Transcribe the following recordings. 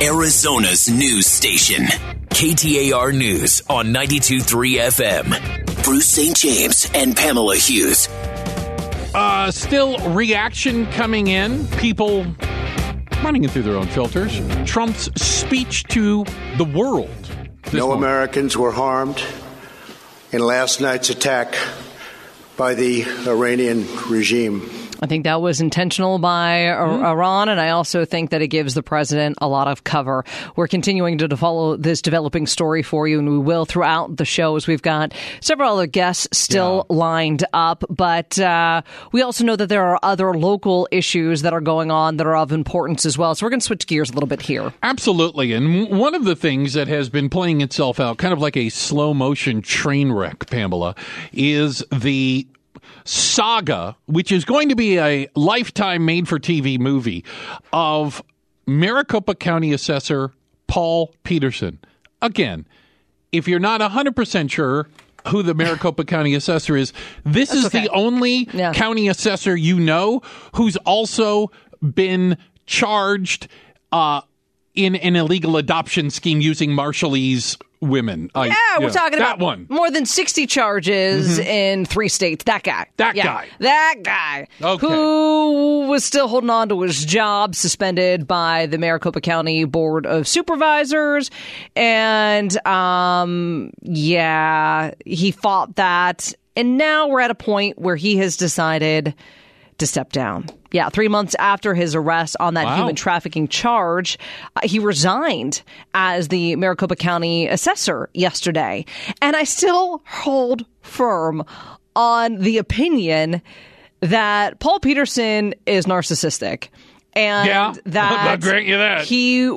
Arizona's news station, KTAR News on 92.3 FM. Bruce St. James and Pamela Hughes. Still reaction coming in. People running it through their own filters. Trump's speech to the world. No Americans were harmed in last night's attack by the Iranian regime. I think that was intentional by Iran, and I also think that it gives the president a lot of cover. We're continuing to follow this developing story for you, and we will throughout the show as we've got several other guests still lined up. But we also know that there are other local issues that are going on that are of importance as well. So we're going to switch gears a little bit here. Absolutely. And one of the things that has been playing itself out, kind of like a slow-motion train wreck, Pamela, is the saga, which is going to be a lifetime made-for-TV movie, of Maricopa County Assessor Paul Peterson. Again, if you're not 100% sure who the Maricopa County Assessor is, this That's is okay. the only county assessor you know who's also been charged in an illegal adoption scheme using Marshallese women. We're talking about that one. More than 60 charges in three states. That guy. That guy. Okay. Who was still holding on to his job, suspended by the Maricopa County Board of Supervisors. And, he fought that. And now we're at a point where he has decided to step down. 3 months after his arrest on that human trafficking charge, he resigned as the Maricopa County assessor yesterday. And I still hold firm on the opinion that Paul Peterson is narcissistic. And that I'll grant you that. He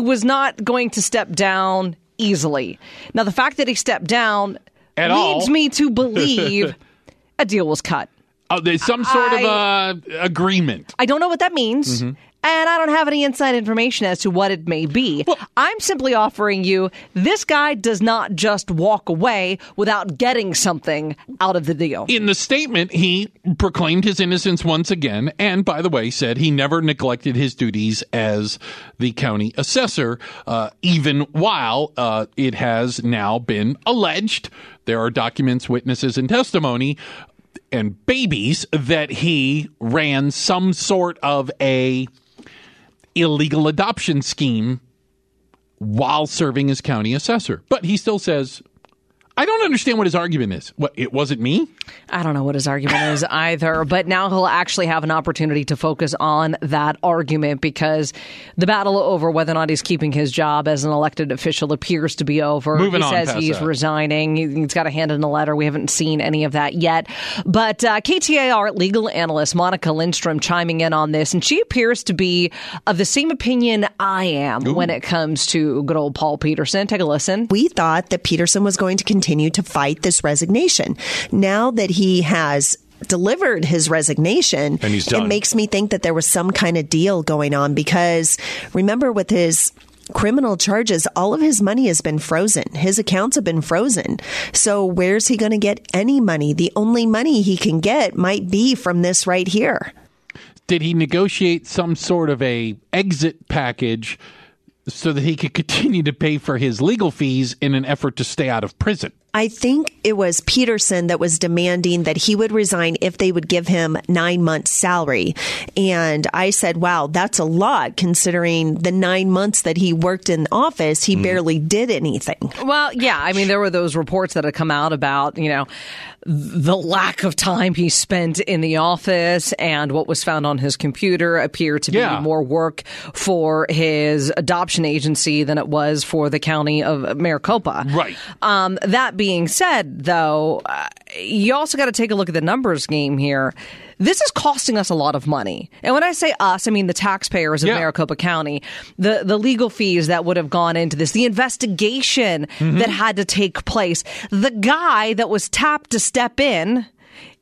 was not going to step down easily. Now, the fact that he stepped down leads me to believe a deal was cut. Oh, there's some sort of agreement. I don't know what that means, and I don't have any inside information as to what it may be. Well, I'm simply offering you, this guy does not just walk away without getting something out of the deal. In the statement, he proclaimed his innocence once again, and by the way, said he never neglected his duties as the county assessor, even while it has now been alleged. There are documents, witnesses, and testimony and babies that he ran some sort of a illegal adoption scheme while serving as county assessor. But he still says, I don't understand what his argument is. What, it wasn't me? I don't know what his argument is either. But now he'll actually have an opportunity to focus on that argument, because the battle over whether or not he's keeping his job as an elected official appears to be over. He says he's resigning. He's got to hand in a letter. We haven't seen any of that yet. But KTAR legal analyst Monica Lindstrom chiming in on this. And she appears to be of the same opinion I am when it comes to good old Paul Peterson. Take a listen. We thought that Peterson was going to continue to fight this resignation. Now that he has delivered his resignation, and he's done, it makes me think that there was some kind of deal going on, because remember, with his criminal charges, all of his money has been frozen. His accounts have been frozen. So where's he going to get any money? The only money he can get might be from this right here. Did he negotiate some sort of a exit package so that he could continue to pay for his legal fees in an effort to stay out of prison? I think it was Peterson that was demanding that he would resign if they would give him 9 months' salary. And I said, wow, that's a lot, considering the 9 months that he worked in office, he barely did anything. Well, I mean, there were those reports that had come out about, you know, the lack of time he spent in the office, and what was found on his computer appeared to be more work for his adoption agency than it was for the county of Maricopa. Right. That being said, though, you also got to take a look at the numbers game here. This is costing us a lot of money. And when I say us, I mean the taxpayers of Maricopa County, the legal fees that would have gone into this, the investigation that had to take place, the guy that was tapped to step in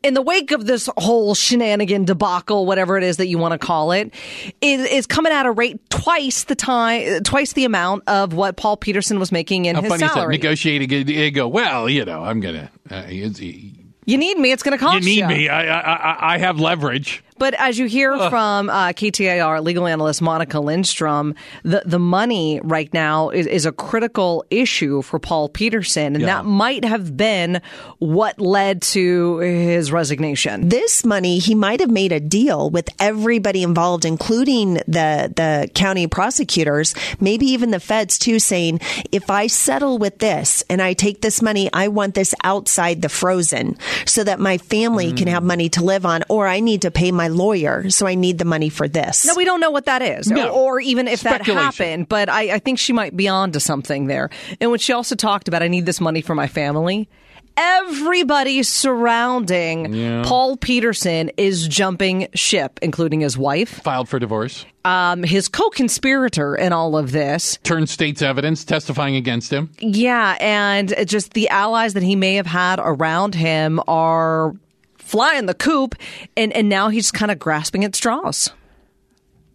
the wake of this whole shenanigan debacle, whatever it is that you want to call it, is coming at a rate twice the amount of what Paul Peterson was making in his salary. Negotiating, you go, well, you know, I'm going to... you need me. It's going to cost you. You need me. I have leverage. But as you hear from KTAR legal analyst Monica Lindstrom, the money right now is a critical issue for Paul Peterson. And that might have been what led to his resignation. This money, he might have made a deal with everybody involved, including the county prosecutors, maybe even the feds, too, saying, if I settle with this and I take this money, I want this outside the frozen so that my family can have money to live on, or I need to pay my lawyer, so I need the money for this. No, we don't know what that is, or even if that happened, but I think she might be on to something there. And when she also talked about, I need this money for my family, everybody surrounding Paul Peterson is jumping ship, including his wife. Filed for divorce. His co-conspirator in all of this. Turned state's evidence, testifying against him. Yeah, and just the allies that he may have had around him are flying the coop, and now he's kind of grasping at straws.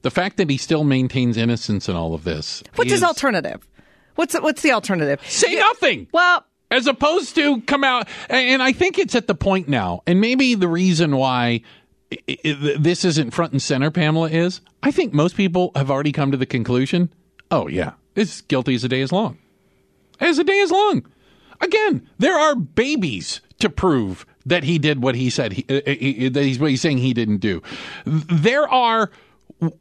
The fact that he still maintains innocence in all of this. What's his alternative? What's the alternative? Say nothing! Well, as opposed to come out, and I think it's at the point now, and maybe the reason why this isn't front and center, Pamela, is I think most people have already come to the conclusion, oh yeah, it's guilty as a day is long. As a day is long. Again, there are babies to prove that he did what he said, that he's what he's saying he didn't do. There are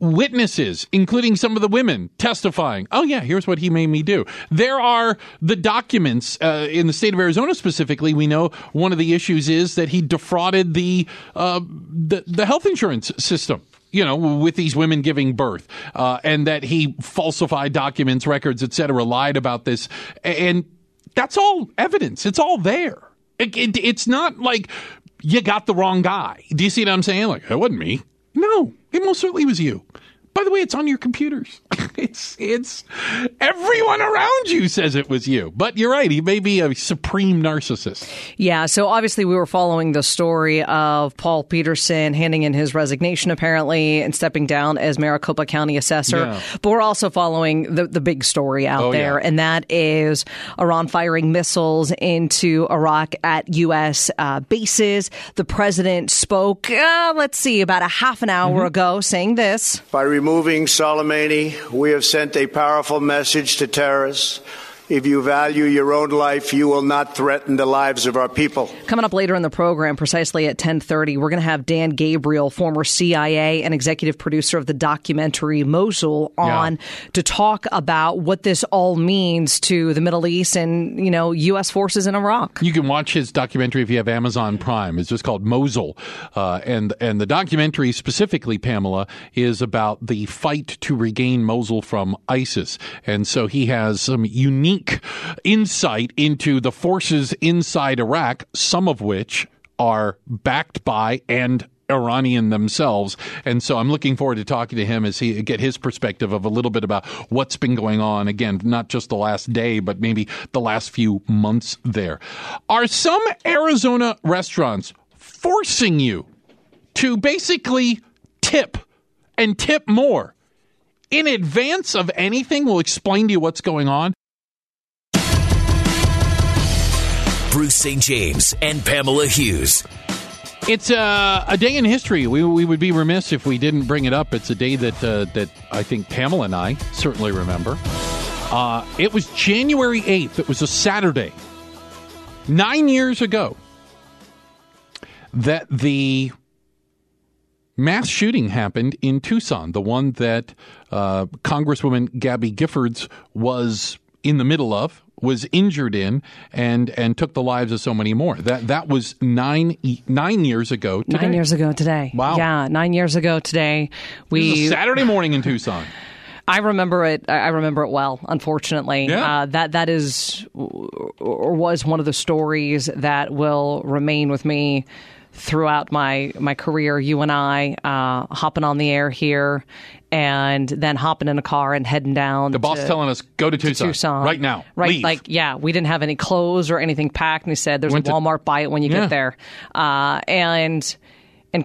witnesses, including some of the women, testifying, oh yeah, here's what he made me do. There are the documents in the state of Arizona specifically. We know one of the issues is that he defrauded the health insurance system, you know, with these women giving birth, and that he falsified documents, records, etc., lied about this. And that's all evidence. It's all there. It's not like you got the wrong guy. Do you see what I'm saying? Like, that wasn't me. No, it most certainly was you. By the way, it's on your computers. It's everyone around you says it was you. But you're right. He may be a supreme narcissist. Yeah. So obviously we were following the story of Paul Peterson handing in his resignation, apparently, and stepping down as Maricopa County assessor. Yeah. But we're also following the big story out there. Yeah. And that is Iran firing missiles into Iraq at U.S. Bases. The president spoke, about a half an hour ago, saying this. By removing Soleimani, we have sent a powerful message to terrorists. If you value your own life, you will not threaten the lives of our people. Coming up later in the program, precisely at 10:30, we're going to have Dan Gabriel, former CIA and executive producer of the documentary Mosul, on to talk about what this all means to the Middle East and, you know, U.S. forces in Iraq. You can watch his documentary if you have Amazon Prime. It's just called Mosul. And the documentary specifically, Pamela, is about the fight to regain Mosul from ISIS. And so he has some unique insight into the forces inside Iraq, some of which are backed by and Iranian themselves. And so I'm looking forward to talking to him as he get his perspective of a little bit about what's been going on. Again, not just the last day, but maybe the last few months there. Are some Arizona restaurants forcing you to basically tip and tip more in advance of anything? We'll explain to you what's going on. Bruce St. James and Pamela Hughes. It's a day in history. We would be remiss if we didn't bring it up. It's a day that I think Pamela and I certainly remember. It was January 8th. It was a Saturday. 9 years ago that the mass shooting happened in Tucson, the one that Congresswoman Gabby Giffords was in the middle of, was injured in, and took the lives of so many more. That was nine years ago today. 9 years ago today. Wow. Yeah, 9 years ago today. It was a Saturday morning in Tucson. I remember it. I remember it well, unfortunately. Yeah. That is, or was, one of the stories that will remain with me throughout my career. You and I hopping on the air here, and then hopping in a car and heading down. The boss telling us, go to Tucson right now. Right. Leave. Like, yeah, we didn't have any clothes or anything packed. And he said, there's a Walmart, buy it when you get there. And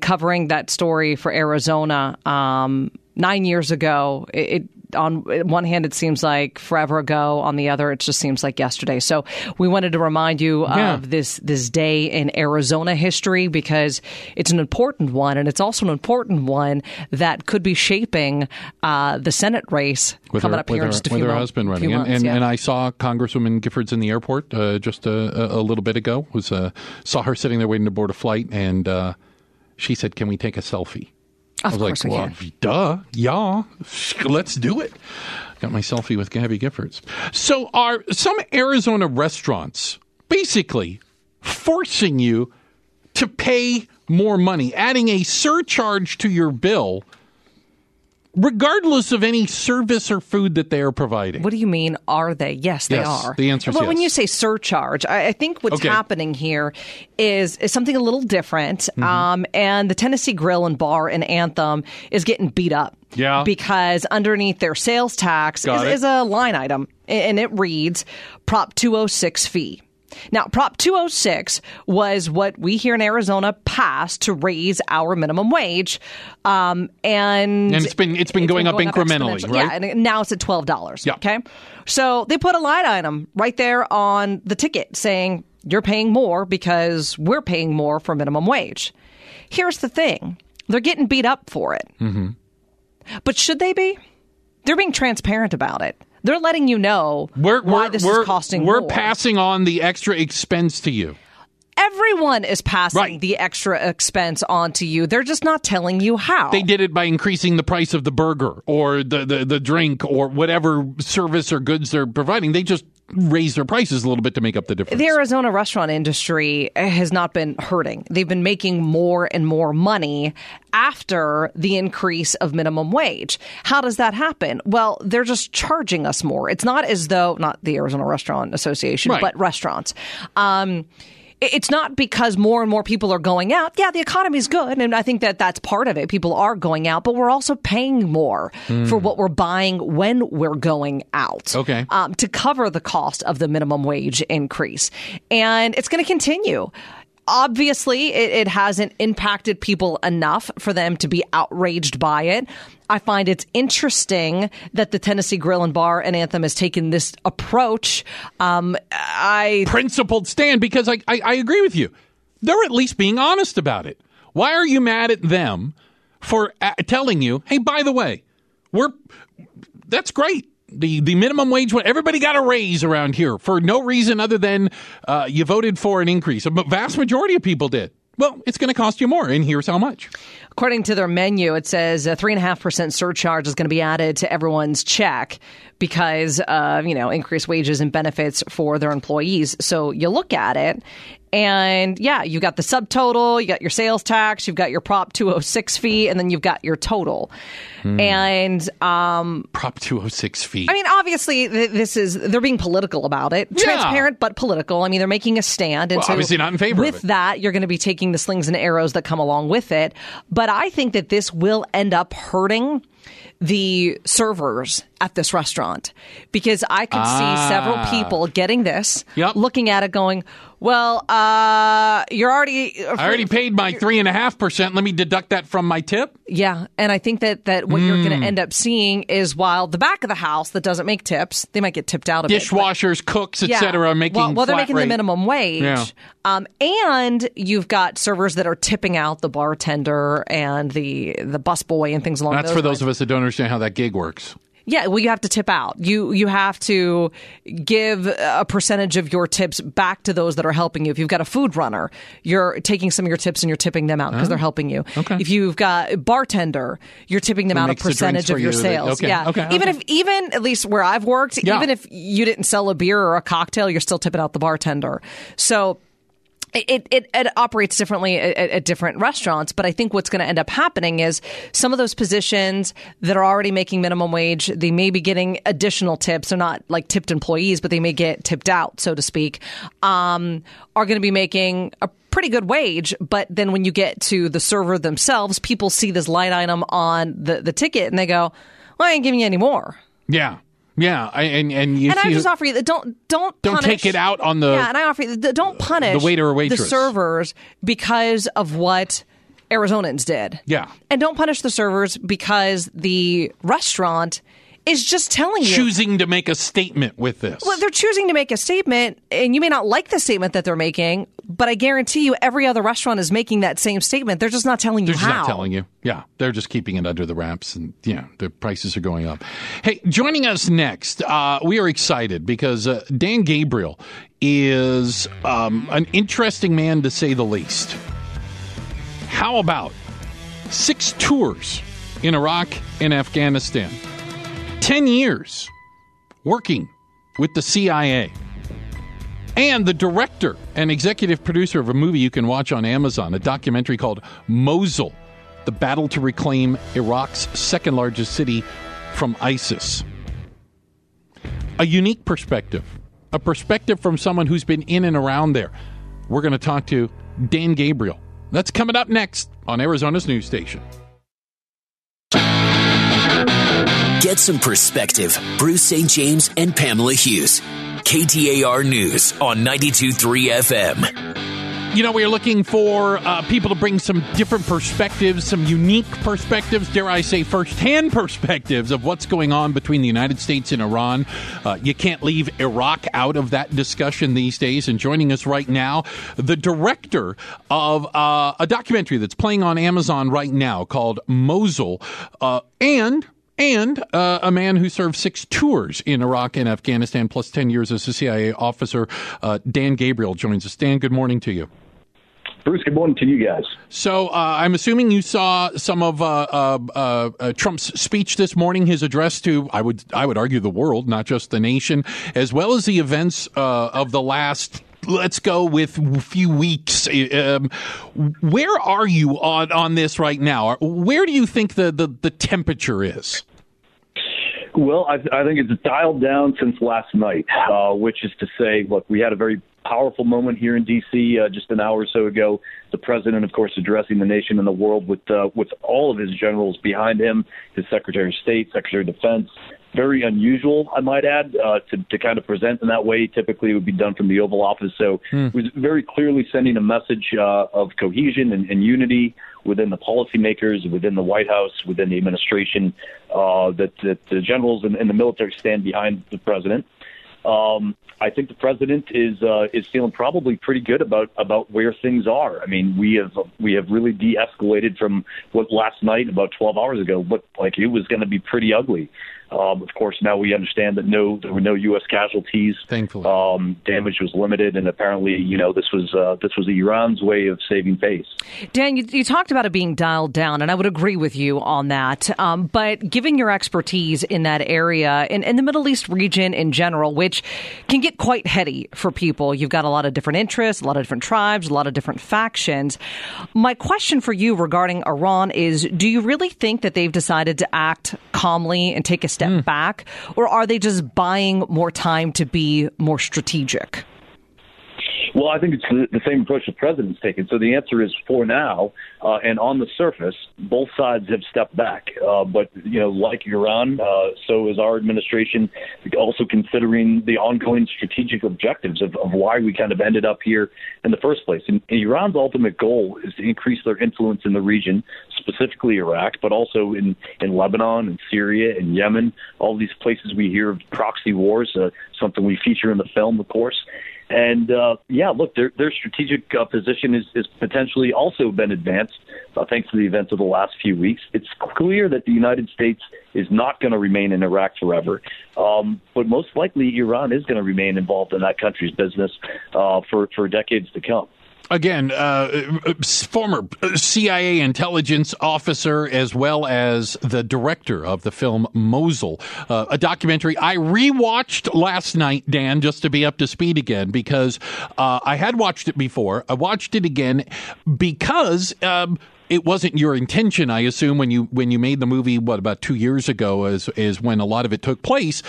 covering that story for Arizona 9 years ago, it on one hand, it seems like forever ago. On the other, it just seems like yesterday. So we wanted to remind you of this day in Arizona history, because it's an important one. And it's also an important one that could be shaping the Senate race coming up here in just a few months. With her husband running. And I saw Congresswoman Giffords in the airport just a little bit ago. Saw her sitting there waiting to board a flight. And she said, "Can we take a selfie?" I was like, well, duh, yeah, let's do it. Got my selfie with Gabby Giffords. So are some Arizona restaurants basically forcing you to pay more money, adding a surcharge to your bill, regardless of any service or food that they are providing? What do you mean, are they? Yes, they are. The answer is yes. Well, when you say surcharge, I think what's happening here is something a little different. Mm-hmm. And the Tennessee Grill and Bar in Anthem is getting beat up. Yeah. Because underneath their sales tax is a line item, and it reads Prop 206 fee. Now, Prop 206 was what we here in Arizona passed to raise our minimum wage, and it's been going up incrementally, right? Yeah, and now it's at $12. Yeah. Okay, so they put a line item right there on the ticket saying you're paying more because we're paying more for minimum wage. Here's the thing: they're getting beat up for it, but should they be? They're being transparent about it. They're letting you know why this is costing more. We're passing on the extra expense to you. Everyone is passing the extra expense on to you. They're just not telling you how. They did it by increasing the price of the burger or the drink or whatever service or goods they're providing. They just raise their prices a little bit to make up the difference. The Arizona restaurant industry has not been hurting. They've been making more and more money after the increase of minimum wage. How does that happen? Well, they're just charging us more. It's not as though, not the Arizona Restaurant Association, but restaurants. It's not because more and more people are going out. Yeah, the economy's good, and I think that that's part of it. People are going out, but we're also paying more for what we're buying when we're going out to cover the cost of the minimum wage increase. And it's going to continue. Obviously, it hasn't impacted people enough for them to be outraged by it. I find it's interesting that the Tennessee Grill and Bar and Anthem has taken this approach. Principled stand, because I agree with you. They're at least being honest about it. Why are you mad at them for telling you, hey, by the way, that's great. The minimum wage, everybody got a raise around here for no reason other than you voted for an increase. A vast majority of people did. Well, it's going to cost you more, and here's how much. According to their menu, it says a 3.5% surcharge is going to be added to everyone's check because of, increased wages and benefits for their employees. So you look at it, and you got the subtotal, you got your sales tax, you've got your Prop 206 fee, and then you've got your total. And Prop 206 fee. I mean, obviously, they're being political about it, transparent but political. I mean, they're making a stand, and so obviously not in favor of it. With that, you're going to be taking the slings and arrows that come along with it. But I think that this will end up hurting the servers at this restaurant, because I could see several people getting this, looking at it going, well, I already paid my 3.5%. Let me deduct that from my tip. Yeah. And I think that what you're going to end up seeing is, while the back of the house that doesn't make tips, they might get tipped out of dishwashers, cooks, etc. are making they're making the minimum wage. Yeah. And you've got servers that are tipping out the bartender and the busboy and things along those lines. That's for those of us that don't understand how that gig works. Yeah, well, you have to tip out. You have to give a percentage of your tips back to those that are helping you. If you've got a food runner, you're taking some of your tips and you're tipping them out because they're helping you. Okay. If you've got a bartender, you're tipping them out a percentage of your sales. Even at least where I've worked, even if you didn't sell a beer or a cocktail, you're still tipping out the bartender. So It operates differently at different restaurants, but I think what's going to end up happening is some of those positions that are already making minimum wage, they may be getting additional tips. They're not like tipped employees, but they may get tipped out, so to speak, are going to be making a pretty good wage. But then when you get to the server themselves, people see this line item on the ticket and they go, well, I ain't giving you any more. Yeah. Yeah, I just offer you that don't take it out on the and I offer you that don't punish the waiter or waitress, the servers, because of what Arizonans did. Yeah, and don't punish the servers because the restaurant is just telling you. Choosing to make a statement with this. Well, they're choosing to make a statement, and you may not like the statement that they're making, but I guarantee you every other restaurant is making that same statement. They're just not telling you how. They're just not telling you. Yeah. They're just keeping it under the wraps, and yeah, the prices are going up. Hey, joining us next, we are excited because Dan Gabriel is an interesting man, to say the least. How about 6 tours in Iraq and Afghanistan? 10 years working with the CIA. And the director and executive producer of a movie you can watch on Amazon, a documentary called Mosul, the battle to reclaim Iraq's second largest city from ISIS. A unique perspective. A perspective from someone who's been in and around there. We're going to talk to Dan Gabriel. That's coming up next on Arizona's news station. Get some perspective. Bruce St. James and Pamela Hughes. KTAR News on 92.3 FM. You know, we're looking for people to bring some different perspectives, some unique perspectives, dare I say firsthand perspectives of what's going on between the United States and Iran. You can't leave Iraq out of that discussion these days. And joining us right now, the director of a documentary that's playing on Amazon right now called Mosul, and a man who served 6 tours in Iraq and Afghanistan, plus 10 years as a CIA officer, Dan Gabriel joins us. Dan, good morning to you. Bruce, good morning to you guys. So I'm assuming you saw some of Trump's speech this morning, his address to, I would argue, the world, not just the nation, as well as the events of the last, let's go with a few weeks. Where are you on this right now? Where do you think the temperature is? Well, I think it's dialed down since last night, which is to say, look, we had a very powerful moment here in D.C. Just an hour or so ago. The president, of course, addressing the nation and the world with all of his generals behind him, his Secretary of State, Secretary of Defense. Very unusual, I might add, to kind of present in that way. Typically, it would be done from the Oval Office. So it was very clearly sending a message of cohesion and unity within the policymakers, within the White House, within the administration, that the generals and the military stand behind the president. I think the president is feeling probably pretty good about where things are. I mean, we have really de-escalated from what last night, about 12 hours ago, looked like it was going to be pretty ugly. Of course, now we understand that there were no U.S. casualties. Thankfully, damage was limited, and apparently, you know, this was Iran's way of saving face. Dan, you talked about it being dialed down, and I would agree with you on that. But given your expertise in that area and the Middle East region in general, which can get quite heady for people, you've got a lot of different interests, a lot of different tribes, a lot of different factions. My question for you regarding Iran is: do you really think that they've decided to act calmly and take a step back, or are they just buying more time to be more strategic? Well, I think it's the same approach the president's taken. So the answer is, for now, and on the surface, both sides have stepped back. But, you know, like Iran, so is our administration also considering the ongoing strategic objectives of why we kind of ended up here in the first place. And Iran's ultimate goal is to increase their influence in the region, specifically Iraq, but also in Lebanon and Syria and Yemen, all these places we hear of proxy wars, something we feature in the film, of course. And, yeah, look, their strategic position is potentially also been advanced thanks to the events of the last few weeks. It's clear that the United States is not going to remain in Iraq forever, but most likely Iran is going to remain involved in that country's business for decades to come. Again, former CIA intelligence officer as well as the director of the film Mosul, a documentary I rewatched last night, Dan, just to be up to speed again, because I had watched it before. I watched it again because it wasn't your intention, I assume, when you made the movie, about 2 years ago is when a lot of it took place,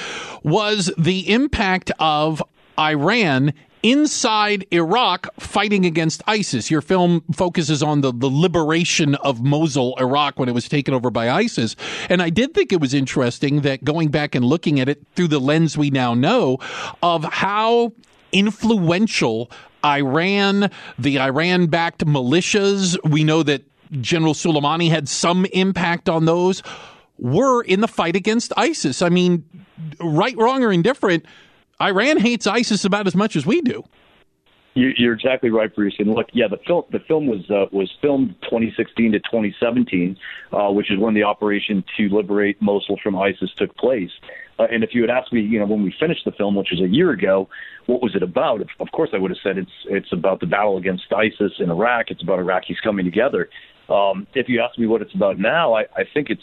was the impact of Iran inside Iraq fighting against ISIS. Your film focuses on the liberation of Mosul, Iraq, when it was taken over by ISIS. And I did think it was interesting that going back and looking at it through the lens we now know of how influential Iran, the Iran-backed militias, we know that General Soleimani had some impact on those, were in the fight against ISIS. I mean, right, wrong, or indifferent, Iran hates ISIS about as much as we do. You're exactly right, Bruce. And look, yeah, the film was filmed 2016 to 2017, which is when the operation to liberate Mosul from ISIS took place. And if you had asked me, you know, when we finished the film, which was a year ago, what was it about? Of course, I would have said it's about the battle against ISIS in Iraq. It's about Iraqis coming together. If you ask me what it's about now, I think it's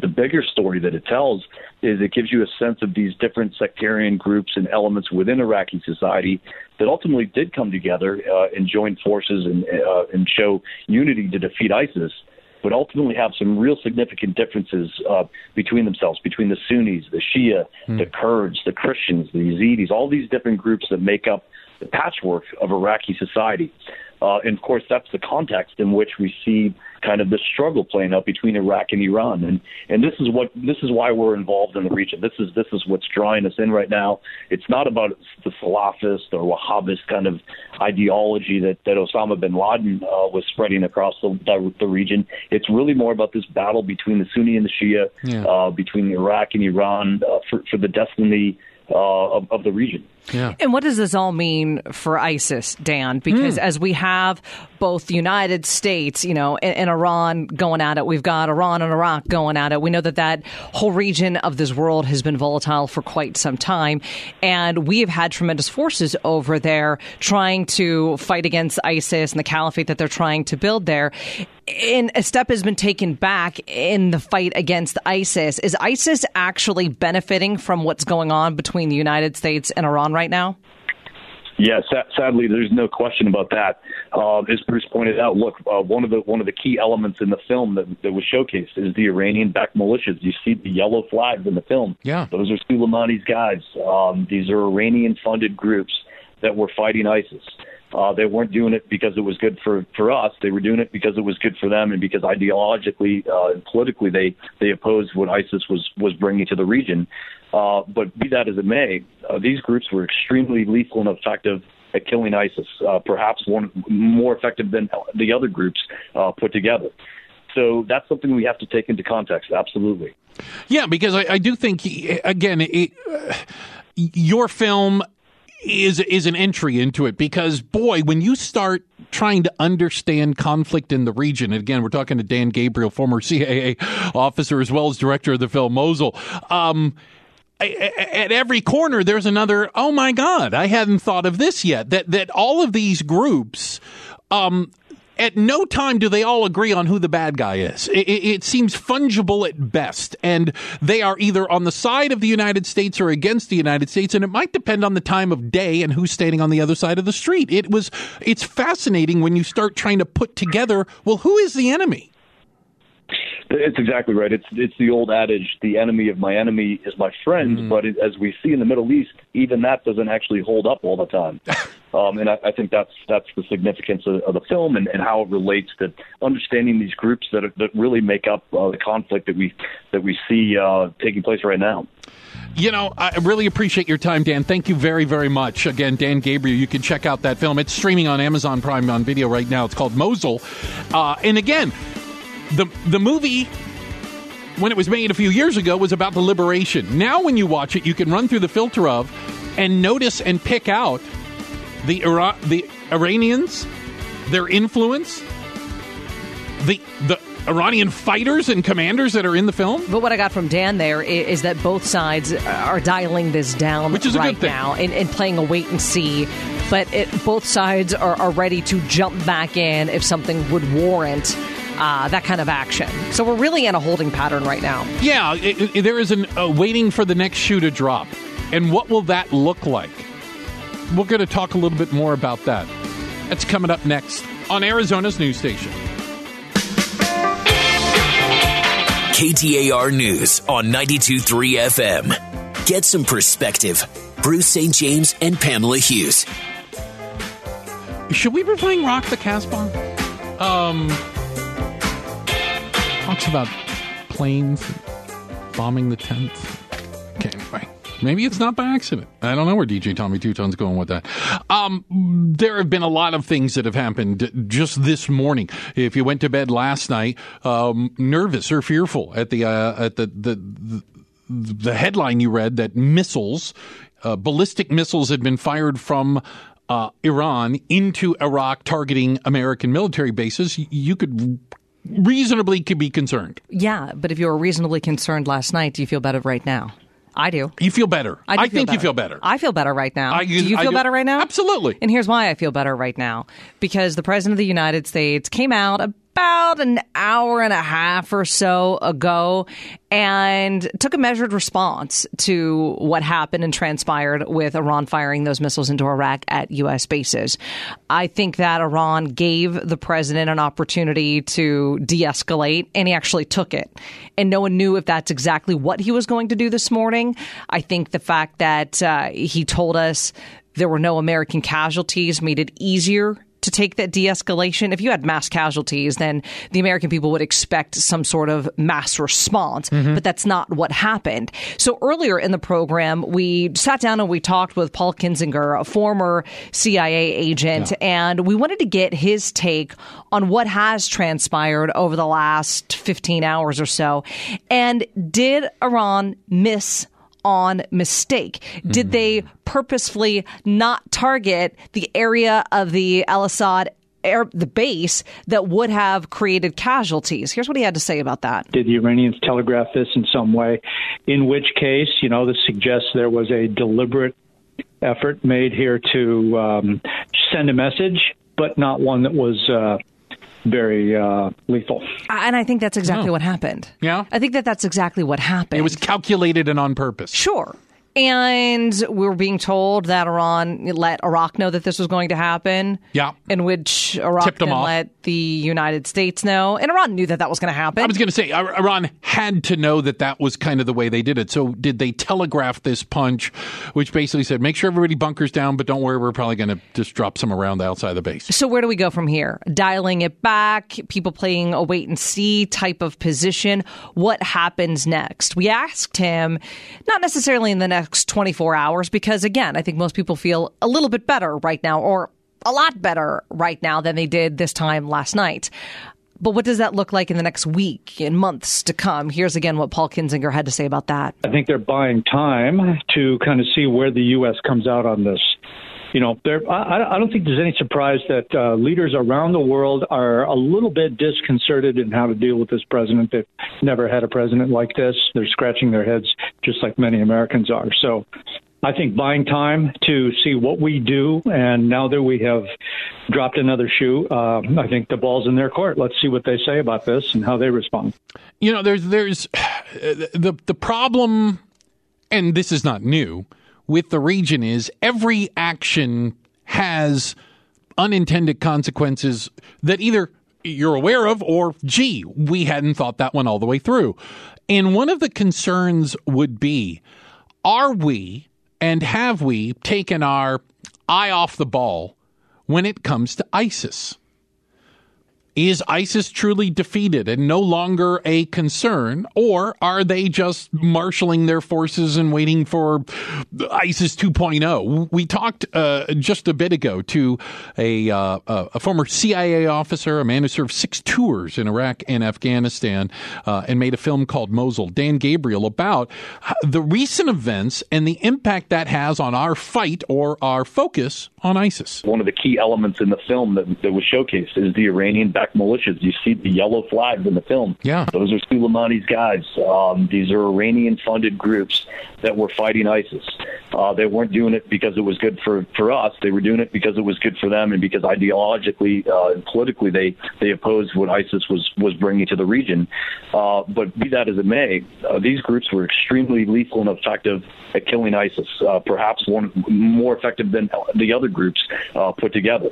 the bigger story that it tells is it gives you a sense of these different sectarian groups and elements within Iraqi society that ultimately did come together and join forces and show unity to defeat ISIS, but ultimately have some real significant differences between themselves, between the Sunnis, the Shia, the Kurds, the Christians, the Yazidis, all these different groups that make up the patchwork of Iraqi society. And, of course, that's the context in which we see kind of the struggle playing out between Iraq and Iran. And this is why we're involved in the region. This is what's drawing us in right now. It's not about the Salafist or Wahhabist kind of ideology that Osama bin Laden was spreading across the region. It's really more about this battle between the Sunni and the Shia, between Iraq and Iran for the destiny of the region. Yeah. And what does this all mean for ISIS, Dan? Because as we have both the United States, you know, and Iran going at it, we've got Iran and Iraq going at it. We know that whole region of this world has been volatile for quite some time. And we have had tremendous forces over there trying to fight against ISIS and the caliphate that they're trying to build there. And a step has been taken back in the fight against ISIS. Is ISIS actually benefiting from what's going on between the United States and Iran right now? Yes, sadly, there's no question about that. As Bruce pointed out, look, one of the key elements in the film that was showcased is the Iranian-backed militias. You see the yellow flags in the film. Yeah, those are Soleimani's guys. These are Iranian-funded groups that were fighting ISIS. They weren't doing it because it was good for us. They were doing it because it was good for them and because ideologically and politically they opposed what ISIS was bringing to the region. But be that as it may, these groups were extremely lethal and effective at killing ISIS, perhaps more effective than the other groups put together. So that's something we have to take into context, absolutely. Yeah, because I do think, again, your film is an entry into it because, boy, when you start trying to understand conflict in the region, and again, we're talking to Dan Gabriel, former CIA officer as well as director of the film Mosul, at every corner there's another, oh my God, I hadn't thought of this yet, that all of these groups, at no time do they all agree on who the bad guy is. It seems fungible at best, and they are either on the side of the United States or against the United States, and it might depend on the time of day and who's standing on the other side of the street. It's fascinating when you start trying to put together, well, who is the enemy? It's exactly right. It's the old adage, the enemy of my enemy is my friend, but as we see in the Middle East, even that doesn't actually hold up all the time. And I think that's the significance of the film and how it relates to understanding these groups that really make up the conflict that we see taking place right now. You know, I really appreciate your time, Dan. Thank you very, very much. Again, Dan Gabriel, you can check out that film. It's streaming on Amazon Prime on video right now. It's called Mosul. And again, the movie, when it was made a few years ago, was about the liberation. Now when you watch it, you can run through the filter of and notice and pick out the Iranians, their influence, the Iranian fighters and commanders that are in the film. But what I got from Dan there is that both sides are dialing this down right now and playing a wait and see. But both sides are ready to jump back in if something would warrant that kind of action. So we're really in a holding pattern right now. Yeah, there is a waiting for the next shoe to drop. And what will that look like? We're going to talk a little bit more about that. That's coming up next on Arizona's news station. KTAR News on 92.3 FM. Get some perspective. Bruce St. James and Pamela Hughes. Should we be playing Rock the Casbah? Talks about planes bombing the tents. Okay, anyway. Maybe it's not by accident. I don't know where DJ Tommy Two Tone's going with that. There have been a lot of things that have happened just this morning. If you went to bed last night, nervous or fearful at the headline you read that missiles, ballistic missiles had been fired from Iran into Iraq targeting American military bases, you could reasonably could be concerned. Yeah, but if you were reasonably concerned last night, do you feel better right now? I do. You feel better. I think you feel better. I feel better right now. Do you feel better right now? Absolutely. And here's why I feel better right now. Because the President of the United States came out about an hour and a half or so ago and took a measured response to what happened and transpired with Iran firing those missiles into Iraq at U.S. bases. I think that Iran gave the president an opportunity to de-escalate, and he actually took it. And no one knew if that's exactly what he was going to do this morning. I think the fact that he told us there were no American casualties made it easier to take that de-escalation. If you had mass casualties, then the American people would expect some sort of mass response. Mm-hmm. But that's not what happened. So earlier in the program, we sat down and we talked with Paul Kinzinger, a former CIA agent, and we wanted to get his take on what has transpired over the last 15 hours or so. And did Iran miss on mistake? Did they purposefully not target the area of the Al-Assad, the base, that would have created casualties? Here's what he had to say about that. Did the Iranians telegraph this in some way? In which case, you know, this suggests there was a deliberate effort made here to send a message, but not one that was very lethal. And I think that's exactly what happened. Yeah? I think that's exactly what happened. It was calculated and on purpose. Sure. And we were being told that Iran let Iraq know that this was going to happen. Yeah. In which Iraq then let the United States know. And Iran knew that that was going to happen. I was going to say, Iran had to know that that was kind of the way they did it. So did they telegraph this punch, which basically said, make sure everybody bunkers down, but don't worry, we're probably going to just drop some around the outside of the base. So where do we go from here? Dialing it back, people playing a wait and see type of position. What happens next? We asked him, not necessarily in the next 24 hours, because again, I think most people feel a little bit better right now, or a lot better right now than they did this time last night. But what does that look like in the next week and months to come? Here's again what Paul Kinzinger had to say about that. I think they're buying time to kind of see where the U.S. comes out on this. You know, I don't think there's any surprise that leaders around the world are a little bit disconcerted in how to deal with this president. They've never had a president like this. They're scratching their heads just like many Americans are. So I think buying time to see what we do. And now that we have dropped another shoe, I think the ball's in their court. Let's see what they say about this and how they respond. You know, there's the problem, and this is not new, with the region is every action has unintended consequences that either you're aware of or, gee, we hadn't thought that one all the way through. And one of the concerns would be, are we and have we taken our eye off the ball when it comes to ISIS? Is ISIS truly defeated and no longer a concern, or are they just marshaling their forces and waiting for ISIS 2.0? We talked just a bit ago to a former CIA officer, a man who served 6 tours in Iraq and Afghanistan and made a film called Mosul, Dan Gabriel, about the recent events and the impact that has on our fight or our focus on ISIS. One of the key elements in the film that was showcased is the Iranian militias. You see the yellow flags in the film. Yeah. Those are Soleimani's guys. These are Iranian-funded groups that were fighting ISIS. They weren't doing it because it was good for us. They were doing it because it was good for them and because ideologically and politically they opposed what ISIS was bringing to the region. But be that as it may, these groups were extremely lethal and effective at killing ISIS, perhaps one more effective than the other groups put together.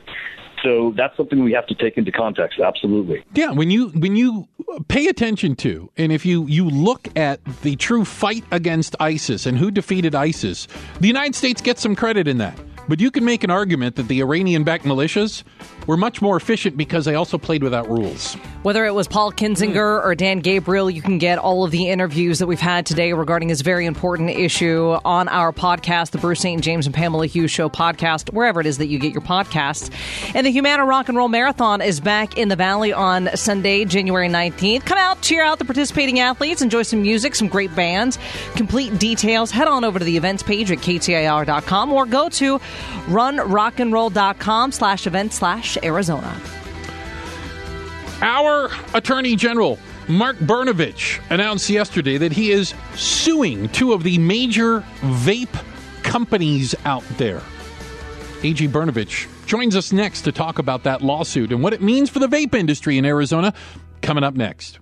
So that's something we have to take into context. Absolutely. Yeah. When you pay attention to, and if you look at the true fight against ISIS and who defeated ISIS, the United States gets some credit in that. But you can make an argument that the Iranian-backed militias were much more efficient because they also played without rules. Whether it was Paul Kinzinger or Dan Gabriel, you can get all of the interviews that we've had today regarding this very important issue on our podcast, the Bruce St. James and Pamela Hughes Show podcast, wherever it is that you get your podcasts. And the Humana Rock and Roll Marathon is back in the Valley on Sunday, January 19th. Come out, cheer out the participating athletes, enjoy some music, some great bands. Complete details, head on over to the events page at KTAR.com or go to runrockandroll.com/event/Arizona. Our Attorney General, Mark Brnovich, announced yesterday that he is suing two of the major vape companies out there. A.G. Brnovich joins us next to talk about that lawsuit and what it means for the vape industry in Arizona, coming up next.